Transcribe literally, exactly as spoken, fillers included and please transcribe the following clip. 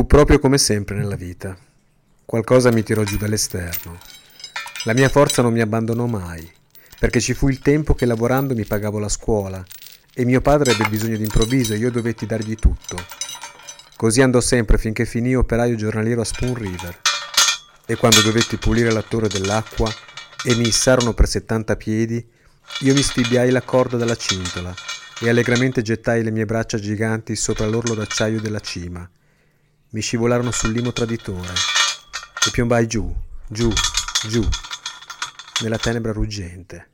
Fu proprio come sempre nella vita. Qualcosa mi tirò giù dall'esterno. La mia forza non mi abbandonò mai, perché ci fu il tempo che lavorando mi pagavo la scuola e mio padre ebbe bisogno d'improvviso e io dovetti dargli tutto. Così andò sempre finché finì operaio giornaliero a Spoon River. E quando dovetti pulire la torre dell'acqua e mi issarono per settanta piedi, io mi sfibbiai la corda dalla cintola e allegramente gettai le mie braccia giganti sopra l'orlo d'acciaio della cima. Mi scivolarono sul limo traditore e piombai giù, giù, giù, nella tenebra ruggente.